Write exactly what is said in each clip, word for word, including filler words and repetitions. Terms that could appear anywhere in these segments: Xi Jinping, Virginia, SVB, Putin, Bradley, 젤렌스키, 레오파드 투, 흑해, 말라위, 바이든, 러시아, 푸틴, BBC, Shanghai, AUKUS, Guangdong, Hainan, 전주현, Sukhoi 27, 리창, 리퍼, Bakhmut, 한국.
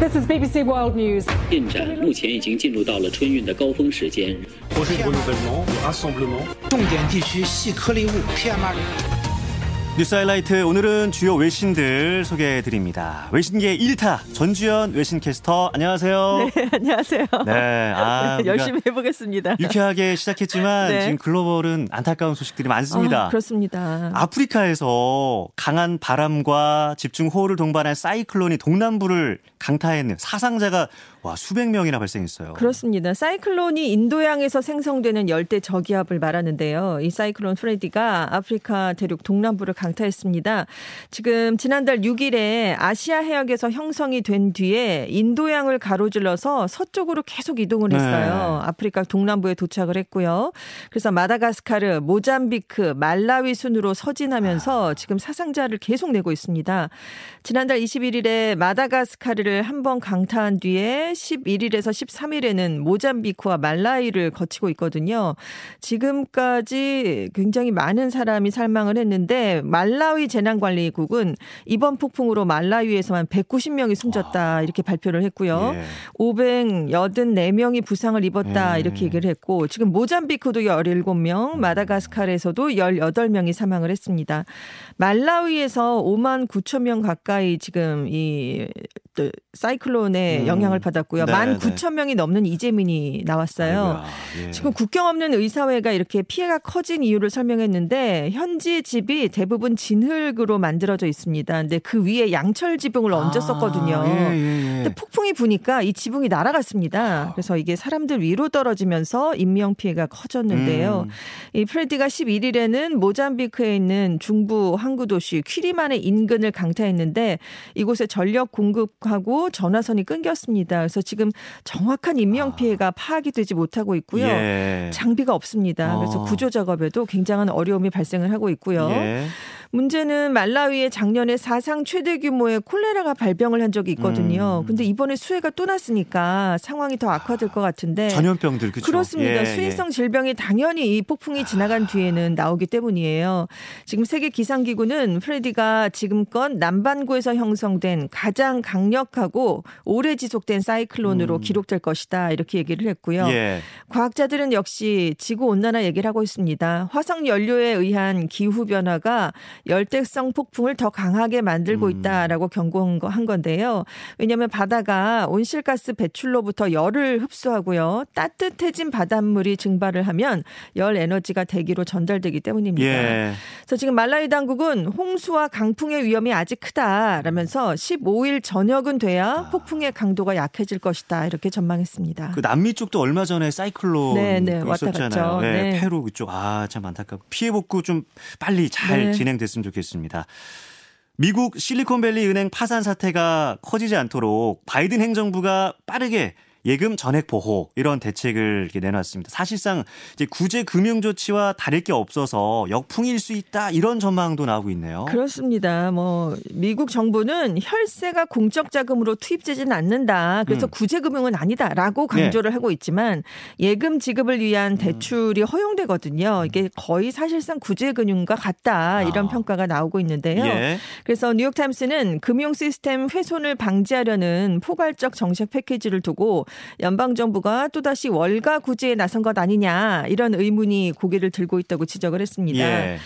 This is B B C World News. 뉴스 하이라이트 오늘은 주요 외신들 소개해드립니다. 외신계 일 타 전주현 외신캐스터 안녕하세요. 네, 안녕하세요. 네, 아, 열심히 해보겠습니다. 유쾌하게 시작했지만 네. 지금 글로벌은 안타까운 소식들이 많습니다. 아, 그렇습니다. 아프리카에서 강한 바람과 집중호우를 동반한 사이클론이 동남부를 강타했는 사상자가 와, 수백 명이나 발생했어요. 그렇습니다. 사이클론이 인도양에서 생성되는 열대 저기압을 말하는데요. 이 사이클론 프레디가 아프리카 대륙 동남부를 강타했습니다. 지금 지난달 육 일에 아시아 해역에서 형성이 된 뒤에 인도양을 가로질러서 서쪽으로 계속 이동을 했어요. 네. 아프리카 동남부에 도착을 했고요. 그래서 마다가스카르, 모잠비크, 말라위 순으로 서진하면서 지금 사상자를 계속 내고 있습니다. 지난달 이십일 일에 마다가스카르를 한번 강타한 뒤에 십일 일에서 십삼 일에는 모잠비크와 말라위를 거치고 있거든요. 지금까지 굉장히 많은 사람이 사망을 했는데 말라위 재난관리국은 이번 폭풍으로 말라위에서만 백구십 명이 숨졌다 이렇게 발표를 했고요. 예. 오백팔십사 명이 부상을 입었다 예. 이렇게 얘기를 했고 지금 모잠비크도 열일곱 명, 마다가스카르에서도 열여덟 명이 사망을 했습니다. 말라위에서 오만 구천 명 가까이 지금 이 사이클론의 음. 영향을 받았고요. 네, 만 구천 명이 넘는 이재민이 나왔어요. 아이고야, 예. 지금 국경 없는 의사회가 이렇게 피해가 커진 이유를 설명했는데 현지 집이 대부분 진흙으로 만들어져 있습니다. 근데 그 위에 양철 지붕을 아, 얹었었거든요. 예, 예, 예. 근데 폭풍이 부니까 이 지붕이 날아갔습니다. 그래서 이게 사람들 위로 떨어지면서 인명 피해가 커졌는데요. 음. 이 프레디가 십일 일에는 모잠비크에 있는 중부 항구 도시 퀴리만의 인근을 강타했는데 이곳에 전력 공급하고 전화선이 끊겼습니다. 그래서 지금 정확한 인명 피해가 파악이 되지 못하고 있고요. 예. 장비가 없습니다. 그래서 구조 작업에도 굉장한 어려움이 발생을 하고 있고요. 예. 문제는 말라위에 작년에 사상 최대 규모의 콜레라가 발병을 한 적이 있거든요. 그런데 음. 이번에 수해가 또 났으니까 상황이 더 악화될 것 같은데. 전염병들 그렇죠. 그렇습니다. 예, 수해성 질병이 당연히 이 폭풍이 지나간 뒤에는 나오기 때문이에요. 지금 세계 기상기구는 프레디가 지금껏 남반구에서 형성된 가장 강력하고 오래 지속된 사이클론으로 음. 기록될 것이다 이렇게 얘기를 했고요. 예. 과학자들은 역시 지구온난화 얘기를 하고 있습니다. 화석연료에 의한 기후변화가 열대성 폭풍을 더 강하게 만들고 있다라고 경고한 건데요. 왜냐하면 바다가 온실가스 배출로부터 열을 흡수하고요. 따뜻해진 바닷물이 증발을 하면 열 에너지가 대기로 전달되기 때문입니다. 예. 그래서 지금 말라위 당국은 홍수와 강풍의 위험이 아직 크다라면서 십오 일 저녁은 돼야 폭풍의 강도가 약해질 것이다 이렇게 전망했습니다. 그 남미 쪽도 얼마 전에 사이클론 네, 네, 있었잖아요. 네, 네. 페루 그쪽 아, 참 안타깝고 피해 복구 좀 빨리 잘 네. 진행. 됐으면 좋겠습니다. 미국 실리콘밸리 은행 파산 사태가 커지지 않도록 바이든 행정부가 빠르게 예금 전액 보호 이런 대책을 이렇게 내놨습니다. 사실상 이제 구제 금융 조치와 다를 게 없어서 역풍일 수 있다 이런 전망도 나오고 있네요. 그렇습니다. 뭐 미국 정부는 혈세가 공적 자금으로 투입되지는 않는다. 그래서 음. 구제 금융은 아니다라고 강조를 네. 하고 있지만 예금 지급을 위한 대출이 허용되거든요. 이게 거의 사실상 구제 금융과 같다 이런 아. 평가가 나오고 있는데요. 예. 그래서 뉴욕타임스는 금융 시스템 훼손을 방지하려는 포괄적 정책 패키지를 두고 연방정부가 또다시 월가 구제에 나선 것 아니냐 이런 의문이 고개를 들고 있다고 지적을 했습니다. 예.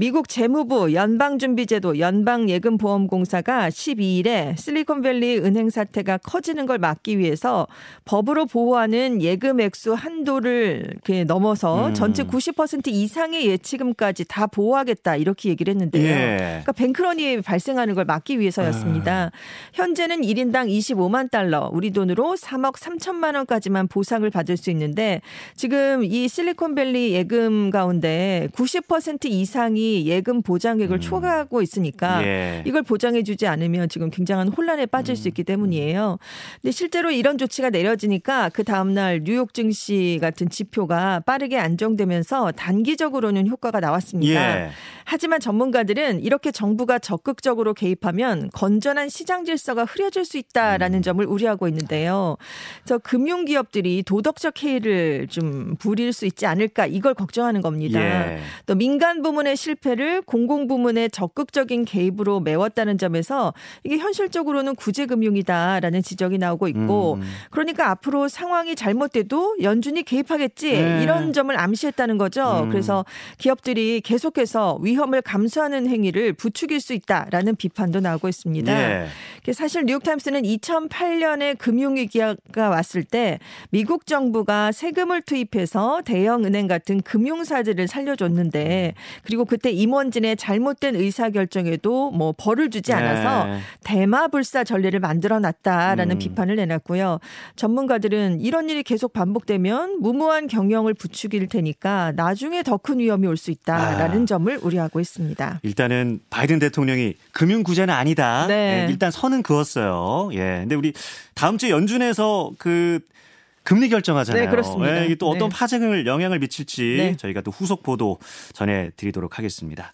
미국 재무부 연방준비제도 연방예금보험공사가 십이 일에 실리콘밸리 은행 사태가 커지는 걸 막기 위해서 법으로 보호하는 예금 액수 한도를 이렇게 넘어서 전체 구십 퍼센트 이상의 예치금까지 다 보호하겠다 이렇게 얘기를 했는데요. 예. 그러니까 뱅크런이 발생하는 걸 막기 위해서였습니다. 현재는 일 인당 이십오만 달러 우리 돈으로 삼억 삼천만 원까지만 보상을 받을 수 있는데 지금 이 실리콘밸리 예금 가운데 구십 퍼센트 이상이 예금 보장액을 음. 초과하고 있으니까 예. 이걸 보장해 주지 않으면 지금 굉장한 혼란에 빠질 음. 수 있기 때문이에요. 근데 실제로 이런 조치가 내려지니까 그 다음날 뉴욕 증시 같은 지표가 빠르게 안정되면서 단기적으로는 효과가 나왔습니다. 예. 하지만 전문가들은 이렇게 정부가 적극적으로 개입하면 건전한 시장 질서가 흐려질 수 있다라는 음. 점을 우려하고 있는데요. 그래서 금융기업들이 도덕적 해이를 좀 부릴 수 있지 않을까 이걸 걱정하는 겁니다. 예. 또 민간 부문의 실 실패를 공공부문의 적극적인 개입으로 메웠다는 점에서 이게 현실적으로는 구제금융이다라는 지적이 나오고 있고 음. 그러니까 앞으로 상황이 잘못돼도 연준이 개입하겠지 네. 이런 점을 암시했다는 거죠. 음. 그래서 기업들이 계속해서 위험을 감수하는 행위를 부추길 수 있다라는 비판도 나오고 있습니다. 네. 사실 뉴욕타임스는 이천팔 년에 금융위기가 왔을 때 미국 정부가 세금을 투입해서 대형은행 같은 금융사들을 살려줬는데 그리고 그때 임원진의 잘못된 의사결정에도 뭐 벌을 주지 않아서 네. 대마불사 전례를 만들어놨다라는 음. 비판을 내놨고요. 전문가들은 이런 일이 계속 반복되면 무모한 경영을 부추길 테니까 나중에 더 큰 위험이 올 수 있다라는 아. 점을 우려하고 있습니다. 일단은 바이든 대통령이 금융구제는 아니다. 네. 네, 일단 선은 그었어요. 예. 근데 우리 다음 주에 연준에서 그 금리 결정하잖아요. 네, 그렇습니다. 예, 이게 또 어떤 네. 파장을 영향을 미칠지 네. 저희가 또 후속 보도 전해드리도록 하겠습니다.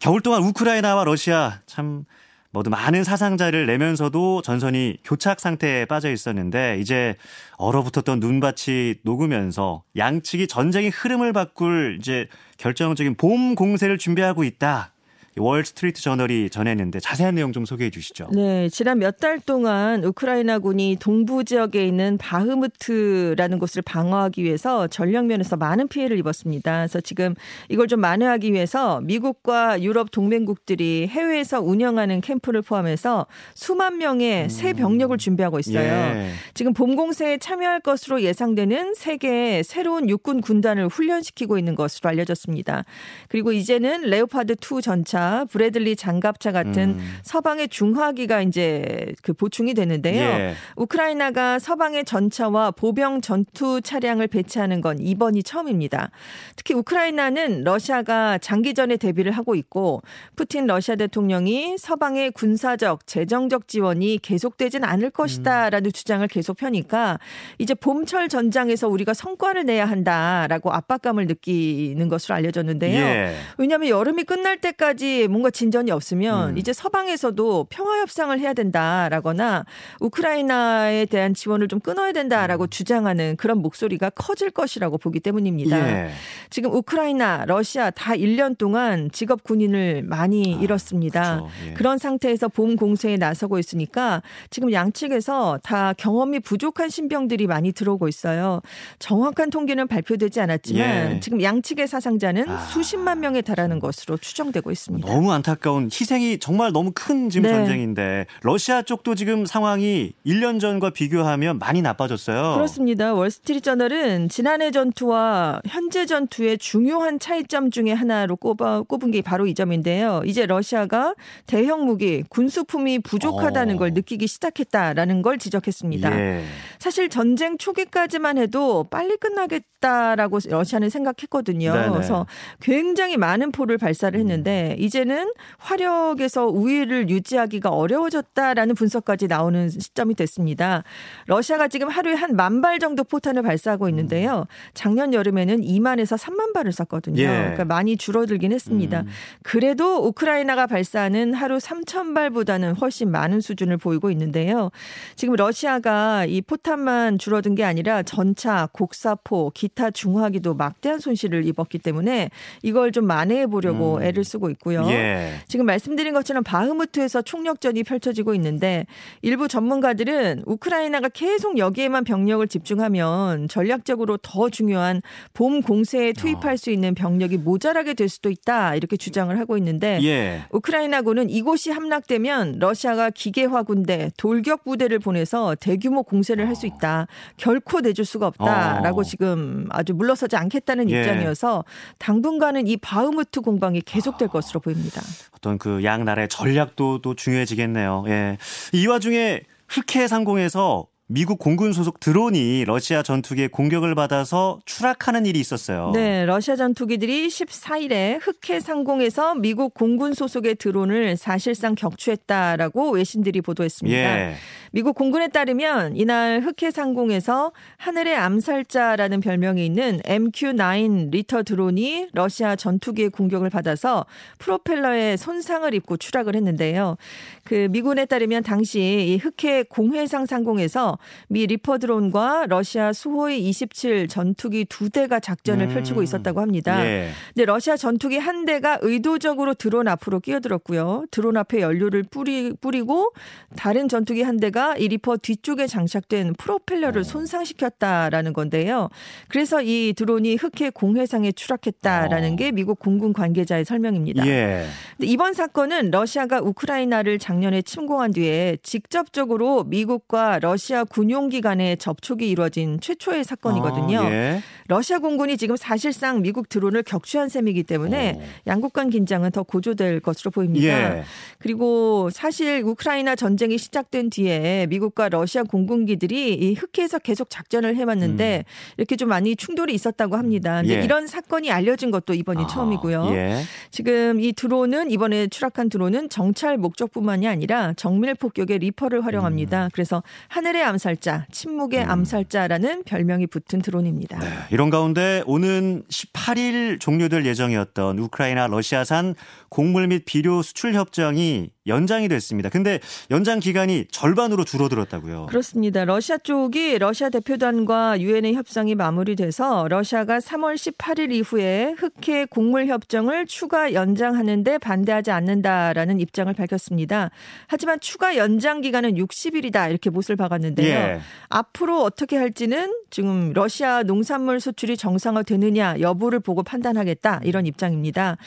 겨울 동안 우크라이나와 러시아 참 모두 많은 사상자를 내면서도 전선이 교착 상태에 빠져 있었는데 이제 얼어붙었던 눈밭이 녹으면서 양측이 전쟁의 흐름을 바꿀 이제 결정적인 봄 공세를 준비하고 있다. 월스트리트 저널이 전했는데 자세한 내용 좀 소개해 주시죠. 네, 지난 몇 달 동안 우크라이나군이 동부 지역에 있는 바흐무트라는 곳을 방어하기 위해서 전력면에서 많은 피해를 입었습니다. 그래서 지금 이걸 좀 만회하기 위해서 미국과 유럽 동맹국들이 해외에서 운영하는 캠프를 포함해서 수만 명의 새 병력을 준비하고 있어요. 예. 지금 봄 공세에 참여할 것으로 예상되는 세 개의 새로운 육군 군단을 훈련시키고 있는 것으로 알려졌습니다. 그리고 이제는 레오파드 투 전차 브래들리 장갑차 같은 음. 서방의 중화기가 이제 그 보충이 되는데요. 예. 우크라이나가 서방의 전차와 보병 전투 차량을 배치하는 건 이번이 처음입니다. 특히 우크라이나는 러시아가 장기전에 대비를 하고 있고 푸틴 러시아 대통령이 서방의 군사적, 재정적 지원이 계속되진 않을 것이다 라는 음. 주장을 계속 펴니까 이제 봄철 전장에서 우리가 성과를 내야 한다라고 압박감을 느끼는 것으로 알려졌는데요. 예. 왜냐하면 여름이 끝날 때까지 뭔가 진전이 없으면 음. 이제 서방에서도 평화협상을 해야 된다라거나 우크라이나에 대한 지원을 좀 끊어야 된다라고 주장하는 그런 목소리가 커질 것이라고 보기 때문입니다. 예. 지금 우크라이나, 러시아 다 일 년 동안 직업 군인을 많이 아, 잃었습니다. 그렇죠. 예. 그런 상태에서 봄 공세에 나서고 있으니까 지금 양측에서 다 경험이 부족한 신병들이 많이 들어오고 있어요. 정확한 통계는 발표되지 않았지만 예. 지금 양측의 사상자는 아. 수십만 명에 달하는 것으로 추정되고 있습니다. 너무 안타까운 희생이 정말 너무 큰 지금 네. 전쟁인데 러시아 쪽도 지금 상황이 일 년 전과 비교하면 많이 나빠졌어요. 그렇습니다. 월스트리트저널은 지난해 전투와 현재 전투의 중요한 차이점 중에 하나로 꼽아, 꼽은 게 바로 이 점인데요. 이제 러시아가 대형 무기, 군수품이 부족하다는 어. 걸 느끼기 시작했다라는 걸 지적했습니다. 예. 사실 전쟁 초기까지만 해도 빨리 끝나겠다라고 러시아는 생각했거든요. 네네. 그래서 굉장히 많은 포를 발사를 했는데 이제는 화력에서 우위를 유지하기가 어려워졌다라는 분석까지 나오는 시점이 됐습니다. 러시아가 지금 하루에 한 만 발 정도 포탄을 발사하고 있는데요. 작년 여름에는 이만에서 삼만 발을 쐈거든요. 예. 그러니까 많이 줄어들긴 했습니다. 음. 그래도 우크라이나가 발사하는 하루 삼천 발보다는 훨씬 많은 수준을 보이고 있는데요. 지금 러시아가 이 포탄만 줄어든 게 아니라 전차, 곡사포, 기타 중화기도 막대한 손실을 입었기 때문에 이걸 좀 만회해 보려고 음. 애를 쓰고 있고 예. 지금 말씀드린 것처럼 바흐무트에서 총력전이 펼쳐지고 있는데 일부 전문가들은 우크라이나가 계속 여기에만 병력을 집중하면 전략적으로 더 중요한 봄 공세에 투입할 어. 수 있는 병력이 모자라게 될 수도 있다 이렇게 주장을 하고 있는데 예. 우크라이나군은 이곳이 함락되면 러시아가 기계화 군대 돌격 부대를 보내서 대규모 공세를 할 수 있다. 결코 내줄 수가 없다라고 어. 지금 아주 물러서지 않겠다는 예. 입장이어서 당분간은 이 바흐무트 공방이 계속될 것으로 보입니다. 어떤 그 양 나라의 전략도 또 중요해지겠네요. 예. 이 와중에 흑해 상공에서 미국 공군 소속 드론이 러시아 전투기의 공격을 받아서 추락하는 일이 있었어요. 네, 러시아 전투기들이 십사 일에 흑해 상공에서 미국 공군 소속의 드론을 사실상 격추했다라고 외신들이 보도했습니다. 예. 미국 공군에 따르면 이날 흑해 상공에서 하늘의 암살자라는 별명이 있는 엠큐 나인 리터 드론이 러시아 전투기의 공격을 받아서 프로펠러에 손상을 입고 추락을 했는데요. 그 미군에 따르면 당시 이 흑해 공해상 상공에서 통해서 미 리퍼드론과 러시아 수호이 이십칠 전투기 두 대가 작전을 음. 펼치고 있었다고 합니다. 예. 근데 러시아 전투기 한 대가 의도적으로 드론 앞으로 끼어들었고요. 드론 앞에 연료를 뿌리, 뿌리고 다른 전투기 한 대가 이 리퍼 뒤쪽에 장착된 프로펠러를 손상시켰다라는 건데요. 그래서 이 드론이 흑해 공해상에 추락했다라는 어. 게 미국 공군 관계자의 설명입니다. 예. 근데 이번 사건은 러시아가 우크라이나를 작년에 침공한 뒤에 직접적으로 미국과 러시아 군용기 간의 접촉이 이루어진 최초의 사건이거든요. 아, 예. 러시아 공군이 지금 사실상 미국 드론을 격추한 셈이기 때문에 오. 양국 간 긴장은 더 고조될 것으로 보입니다. 예. 그리고 사실 우크라이나 전쟁이 시작된 뒤에 미국과 러시아 공군기들이 이 흑해에서 계속 작전을 해왔는데 음. 이렇게 좀 많이 충돌이 있었다고 합니다. 근데 예. 이런 사건이 알려진 것도 이번이 아, 처음이고요. 예. 지금 이 드론은 이번에 추락한 드론은 정찰 목적뿐만이 아니라 정밀 폭격의 리퍼를 활용합니다. 음. 그래서 하늘의 암살자, 침묵의 음. 암살자라는 별명이 붙은 드론입니다. 네, 이런 가운데 오는 십팔 일 종료될 예정이었던 우크라이나 러시아산 곡물 및 비료 수출 협정이 연장이 됐습니다. 근데 연장 기간이 절반으로 줄어들었다고요. 그렇습니다. 러시아 쪽이 러시아 대표단과 유엔의 협상이 마무리돼서 러시아가 삼월 십팔일 이후에 흑해 곡물 협정을 추가 연장하는데 반대하지 않는다라는 입장을 밝혔습니다. 하지만 추가 연장 기간은 육십 일이다 이렇게 못을 박았는데요. 예. 앞으로 어떻게 할지는 지금 러시아 농산물 수출이 정상화되느냐 여부를 보고 판단하겠다 이런 입장입니다.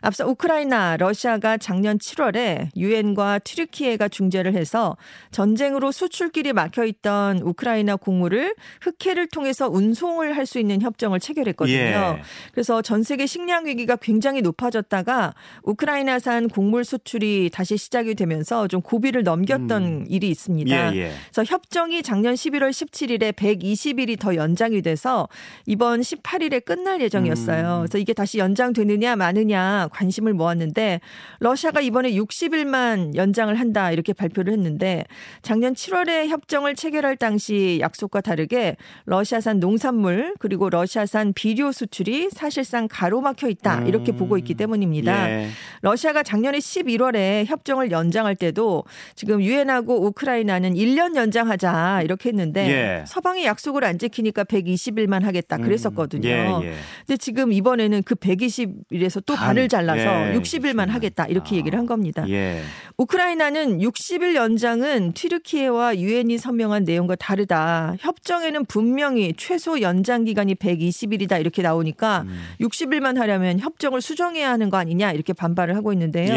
앞서 우크라이나 러시아가 작년 칠월에 유엔과 튀르키예가 중재를 해서 전쟁으로 수출길이 막혀있던 우크라이나 곡물을 흑해를 통해서 운송을 할 수 있는 협정을 체결했거든요. 예. 그래서 전 세계 식량 위기가 굉장히 높아졌다가 우크라이나산 곡물 수출이 다시 시작이 되면서 좀 고비를 넘겼던 음. 일이 있습니다. 예, 예. 그래서 협정이 작년 십일월 십칠일에 백이십 일이 더 연장이 돼서 이번 십팔 일에 끝날 예정이었어요. 음. 그래서 이게 다시 연장되느냐 마느냐 관심을 모았는데 러시아가 이번에 육십 일 만 연장을 한다 이렇게 발표를 했는데 작년 칠월에 협정을 체결할 당시 약속과 다르게 러시아산 농산물 그리고 러시아산 비료 수출이 사실상 가로막혀 있다 이렇게 음. 보고 있기 때문입니다. 예. 러시아가 작년에 십일월에 협정을 연장할 때도 지금 유엔하고 우크라이나는 일 년 연장하자 이렇게 했는데 예. 서방이 약속을 안 지키니까 백이십 일만 하겠다 그랬었거든요. 음. 예. 예. 근데 지금 이번에는 그 백이십 일에서 또 반을 한, 잘라서 예. 육십 일만 하겠다 이렇게 얘기를 한 겁니다. 예. 우크라이나는 육십 일 연장은 튀르키예와 유엔이 서명한 내용과 다르다. 협정에는 분명히 최소 연장 기간이 백이십 일이다 이렇게 나오니까 음. 육십 일만 하려면 협정을 수정해야 하는 거 아니냐 이렇게 반발을 하고 있는데요.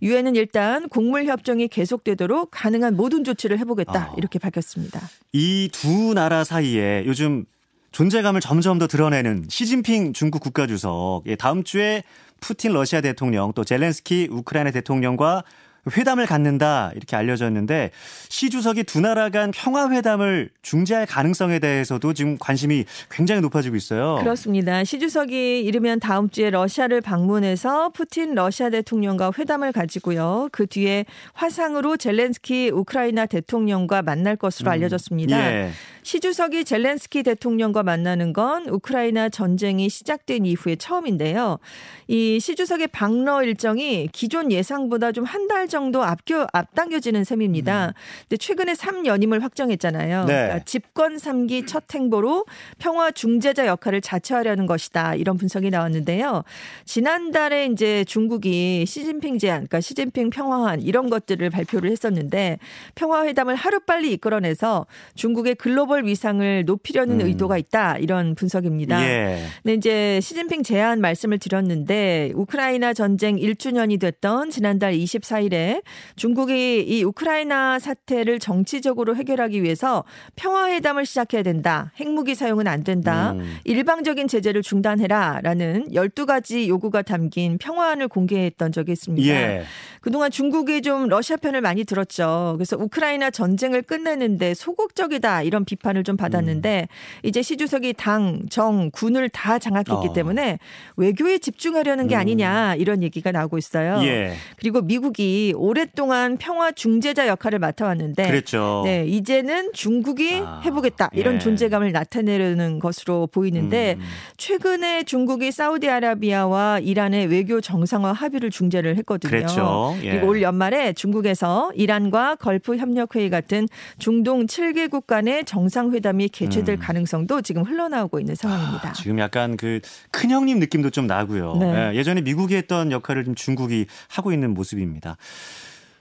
유엔은 예. 일단 곡물 협정이 계속되도록 가능한 모든 조치를 해보겠다 어. 이렇게 밝혔습니다. 이 두 나라 사이에 요즘 존재감을 점점 더 드러내는 시진핑 중국 국가주석 다음 주에 푸틴 러시아 대통령 또 젤렌스키 우크라이나 대통령과 회담을 갖는다 이렇게 알려졌는데 시 주석이 두 나라 간 평화회담을 중재할 가능성에 대해서도 지금 관심이 굉장히 높아지고 있어요. 그렇습니다. 시 주석이 이르면 다음 주에 러시아를 방문해서 푸틴 러시아 대통령과 회담을 가지고요. 그 뒤에 화상으로 젤렌스키 우크라이나 대통령과 만날 것으로 알려졌습니다. 음, 예. 시 주석이 젤렌스키 대통령과 만나는 건 우크라이나 전쟁이 시작된 이후에 처음인데요. 이 시 주석의 방러 일정이 기존 예상보다 좀 한 달 정도 앞겨, 앞당겨지는 셈입니다. 음. 근데 최근에 삼 연임을 확정했잖아요. 네. 그러니까 집권 삼 기 첫 행보로 평화 중재자 역할을 자처하려는 것이다. 이런 분석이 나왔는데요. 지난달에 이제 중국이 시진핑 제안, 그러니까 시진핑 평화안 이런 것들을 발표를 했었는데 평화회담을 하루빨리 이끌어내서 중국의 글로벌 위상을 높이려는 음. 의도가 있다. 이런 분석입니다. 예. 근데 이제 시진핑 제안 말씀을 드렸는데 우크라이나 전쟁 일 주년이 됐던 지난달 이십사 일에 중국이 이 우크라이나 사태를 정치적으로 해결하기 위해서 평화회담을 시작해야 된다. 핵무기 사용은 안 된다. 음. 일방적인 제재를 중단해라라는 열두 가지 요구가 담긴 평화안을 공개했던 적이 있습니다. 예. 그동안 중국이 좀 러시아 편을 많이 들었죠. 그래서 우크라이나 전쟁을 끝내는데 소극적이다 이런 비판 비판을 좀 받았는데 음. 이제 시 주석이 당, 정, 군을 다 장악했기 어. 때문에 외교에 집중하려는 게 음. 아니냐 이런 얘기가 나오고 있어요. 예. 그리고 미국이 오랫동안 평화 중재자 역할을 맡아왔는데 그랬죠. 네, 이제는 중국이 아. 해보겠다 이런 예. 존재감을 나타내려는 것으로 보이는데 음. 최근에 중국이 사우디아라비아와 이란의 외교 정상화 합의를 중재를 했거든요. 그랬죠. 예. 그리고 올 연말에 중국에서 이란과 걸프 협력회의 같은 중동 칠 개국 간의 정상회담이 개최될 음. 가능성도 지금 흘러나오고 있는 상황입니다. 아, 지금 약간 그 큰형님 느낌도 좀 나고요. 네. 예전에 미국이 했던 역할을 좀 중국이 하고 있는 모습입니다.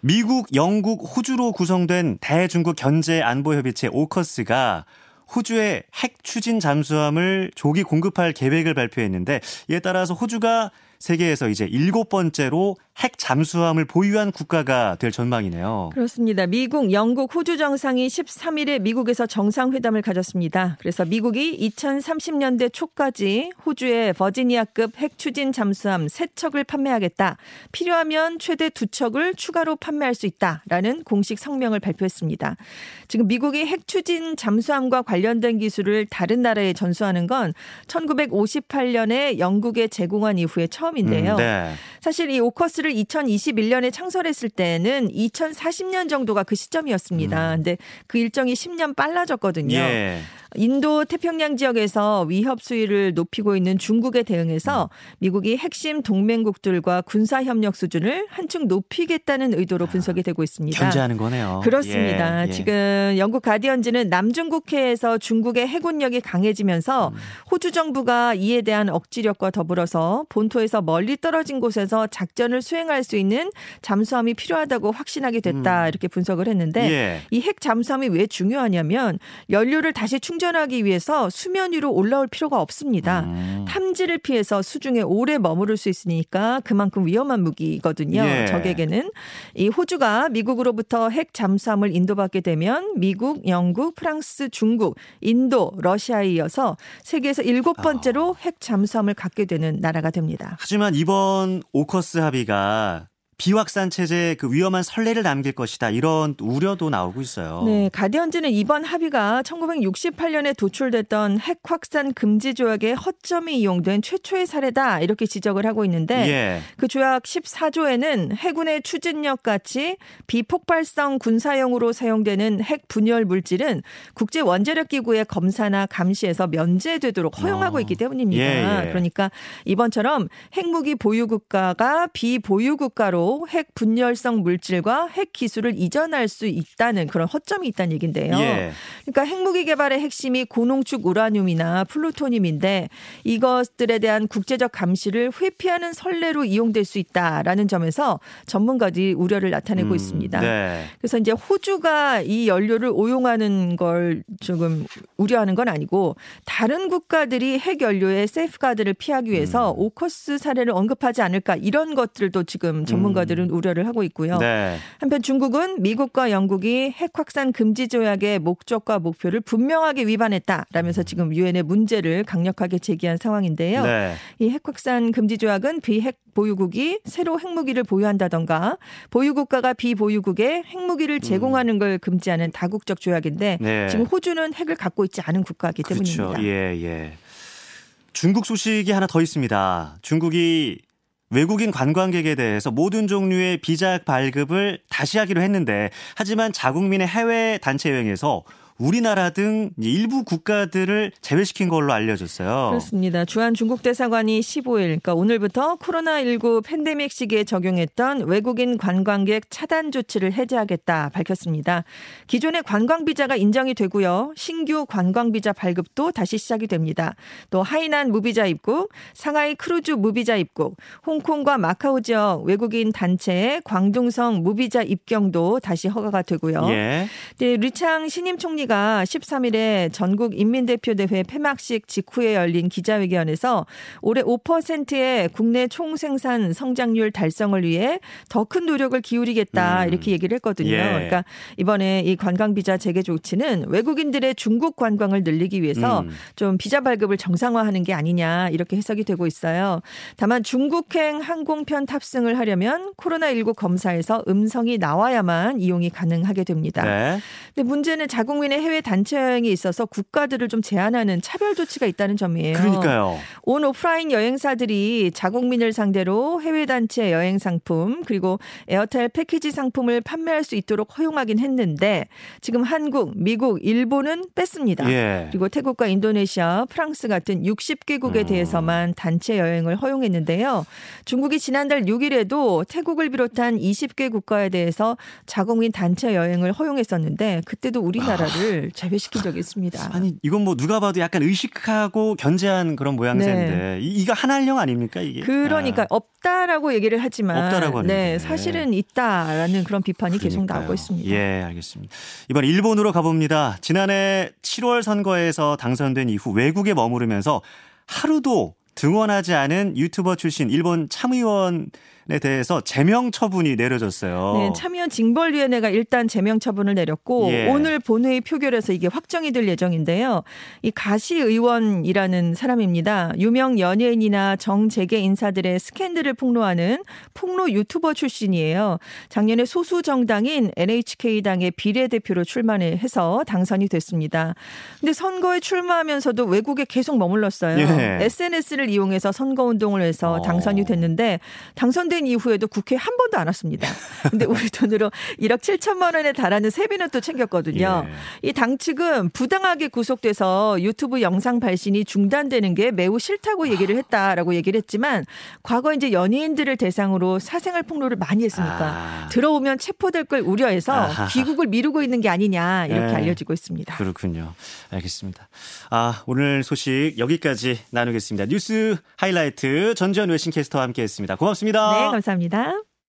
미국, 영국, 호주로 구성된 대중국 견제 안보협의체 오커스가 호주의 핵 추진 잠수함을 조기 공급할 계획을 발표했는데 이에 따라서 호주가 세계에서 이제 일곱 번째로 핵 잠수함을 보유한 국가가 될 전망이네요. 그렇습니다. 미국, 영국, 호주 정상이 십삼 일에 미국에서 정상회담을 가졌습니다. 그래서 미국이 이천삼십 년대 초까지 호주의 버지니아급 핵 추진 잠수함 세 척을 판매하겠다. 필요하면 최대 두 척을 추가로 판매할 수 있다라는 공식 성명을 발표했습니다. 지금 미국이 핵 추진 잠수함과 관련된 기술을 다른 나라에 전수하는 건 천구백오십팔 년에 영국에 제공한 이후에 처음인데요. 음, 네. 사실 이 오커스 이천이십일 년에 창설했을 때는 이천사십 년 정도가 그 시점이었습니다. 그런데 음. 그 일정이 십 년 빨라졌거든요. 예. 인도 태평양 지역에서 위협 수위를 높이고 있는 중국에 대응해서 미국이 핵심 동맹국들과 군사협력 수준을 한층 높이겠다는 의도로 분석이 되고 있습니다. 견제하는 거네요. 그렇습니다. 예. 예. 지금 영국 가디언지는 남중국해에서 중국의 해군력이 강해지면서 음. 호주 정부가 이에 대한 억지력과 더불어서 본토에서 멀리 떨어진 곳에서 작전을 수행할 수 있는 잠수함이 필요하다고 확신하게 됐다 음. 이렇게 분석을 했는데 예. 이 핵 잠수함이 왜 중요하냐면 연료를 다시 충전하기 위해서 수면 위로 올라올 필요가 없습니다. 음. 탐지를 피해서 수중에 오래 머무를 수 있으니까 그만큼 위험한 무기거든요. 예. 적에게는. 이 호주가 미국으로부터 핵 잠수함을 인도받게 되면 미국, 영국, 프랑스, 중국, 인도, 러시아에 이어서 세계에서 일곱 번째로 어. 핵 잠수함을 갖게 되는 나라가 됩니다. 하지만 이번 오커스 합의가 비확산 체제에 그 위험한 선례를 남길 것이다. 이런 우려도 나오고 있어요. 네, 가디언지는 이번 합의가 천구백육십팔 년에 도출됐던 핵 확산 금지 조약의 허점이 이용된 최초의 사례다. 이렇게 지적을 하고 있는데 예. 그 조약 십사 조에는 해군의 추진력 같이 비폭발성 군사용으로 사용되는 핵 분열 물질은 국제 원자력 기구의 검사나 감시에서 면제되도록 허용하고 어. 있기 때문입니다. 예, 예. 그러니까 이번처럼 핵무기 보유 국가가 비보유 국가로 핵 분열성 물질과 핵 기술을 이전할 수 있다는 그런 허점이 있다는 얘기인데요. 예. 그러니까 핵무기 개발의 핵심이 고농축 우라늄이나 플루토늄인데 이것들에 대한 국제적 감시를 회피하는 선례로 이용될 수 있다라는 점에서 전문가들이 우려를 나타내고 음, 있습니다. 네. 그래서 이제 호주가 이 연료를 오용하는 걸 조금 우려하는 건 아니고 다른 국가들이 핵 연료의 세이프가드를 피하기 위해서 음. 오커스 사례를 언급하지 않을까 이런 것들도 지금 전문가들이 들은 우려를 하고 있고요. 네. 한편 중국은 미국과 영국이 핵 확산 금지 조약의 목적과 목표를 분명하게 위반했다라면서 지금 유엔에 문제를 강력하게 제기한 상황인데요. 네. 이 핵 확산 금지 조약은 비핵 보유국이 새로 핵무기를 보유한다던가 보유국가가 비보유국에 핵무기를 제공하는 걸 금지하는 다국적 조약인데 네. 지금 호주는 핵을 갖고 있지 않은 국가이기 그렇죠. 때문입니다. 예, 예. 중국 소식이 하나 더 있습니다. 중국이 외국인 관광객에 대해서 모든 종류의 비자 발급을 다시 하기로 했는데 하지만 자국민의 해외 단체 여행에서 우리나라 등 일부 국가들을 제외시킨 걸로 알려졌어요. 그렇습니다. 주한 중국 대사관이 십오 일, 그러니까 오늘부터 코로나십구 팬데믹 시기에 적용했던 외국인 관광객 차단 조치를 해제하겠다 밝혔습니다. 기존의 관광비자가 인정이 되고요. 신규 관광비자 발급도 다시 시작이 됩니다. 또 하이난 무비자 입국, 상하이 크루즈 무비자 입국, 홍콩과 마카오 지역 외국인 단체의 광둥성 무비자 입경도 다시 허가가 되고요. 예. 네, 리창 신임 총리 가 십삼 일에 전국 인민대표대회 폐막식 직후에 열린 기자회견에서 올해 오 퍼센트의 국내 총생산 성장률 달성을 위해 더 큰 노력을 기울이겠다 음. 이렇게 얘기를 했거든요. 예. 그러니까 이번에 이 관광비자 재개 조치는 외국인들의 중국 관광을 늘리기 위해서 음. 좀 비자 발급을 정상화하는 게 아니냐 이렇게 해석이 되고 있어요. 다만 중국행 항공편 탑승을 하려면 코로나십구 검사에서 음성이 나와야만 이용이 가능하게 됩니다. 네. 근데 문제는 자국민의 북한의 해외 단체여행에 있어서 국가들을 좀 제한하는 차별 조치가 있다는 점이에요. 그러니까요. 온 오프라인 여행사들이 자국민을 상대로 해외 단체 여행 상품 그리고 에어텔 패키지 상품을 판매할 수 있도록 허용하긴 했는데 지금 한국, 미국, 일본은 뺐습니다. 예. 그리고 태국과 인도네시아, 프랑스 같은 육십 개국에 음. 대해서만 단체 여행을 허용했는데요. 중국이 지난달 육 일에도 태국을 비롯한 이십 개 국가에 대해서 자국민 단체 여행을 허용했었는데 그때도 우리나라를 제외시킨 적이 있습니다. 아니 이건 뭐 누가 봐도 약간 의식하고 견제한 그런 모양새인데 네. 이거 한할령 아닙니까 이게? 그러니까 아. 없다라고 얘기를 하지만 없다라고 네, 사실은 있다라는 그런 비판이 그러니까요. 계속 나오고 있습니다. 예, 알겠습니다. 이번 일본으로 가봅니다. 지난해 칠월 선거에서 당선된 이후 외국에 머무르면서 하루도 등원하지 않은 유튜버 출신 일본 참의원에 대해서 제명 처분이 내려졌어요. 네, 참의원 징벌위원회가 일단 제명 처분을 내렸고 예. 오늘 본회의 표결에서 이게 확정이 될 예정인데요. 이 가시 의원이라는 사람입니다. 유명 연예인이나 정재계 인사들의 스캔들을 폭로하는 폭로 유튜버 출신이에요. 작년에 소수 정당인 엔에이치케이당의 비례대표로 출마해서 당선이 됐습니다. 근데 선거에 출마하면서도 외국에 계속 머물렀어요. 예. 에스엔에스를 이용해서 선거운동을 해서 당선이 됐는데 당선된 이후에도 국회에 한 번도 안 왔습니다. 그런데 우리 돈으로 일억 칠천만 원에 달하는 세비는 또 챙겼거든요. 예. 이 당 측은 부당하게 구속돼서 유튜브 영상 발신이 중단되는 게 매우 싫다고 얘기를 했다라고 얘기를 했지만 과거 이제 연예인들을 대상으로 사생활 폭로를 많이 했으니까 아. 들어오면 체포될 걸 우려해서 아하. 귀국을 미루고 있는 게 아니냐 이렇게 예. 알려지고 있습니다. 그렇군요. 알겠습니다. 아, 오늘 소식 여기까지 나누겠습니다. 뉴스 하이라이트 전주현 외신캐스터와 함께했습니다. 고맙습니다. 네, 감사합니다.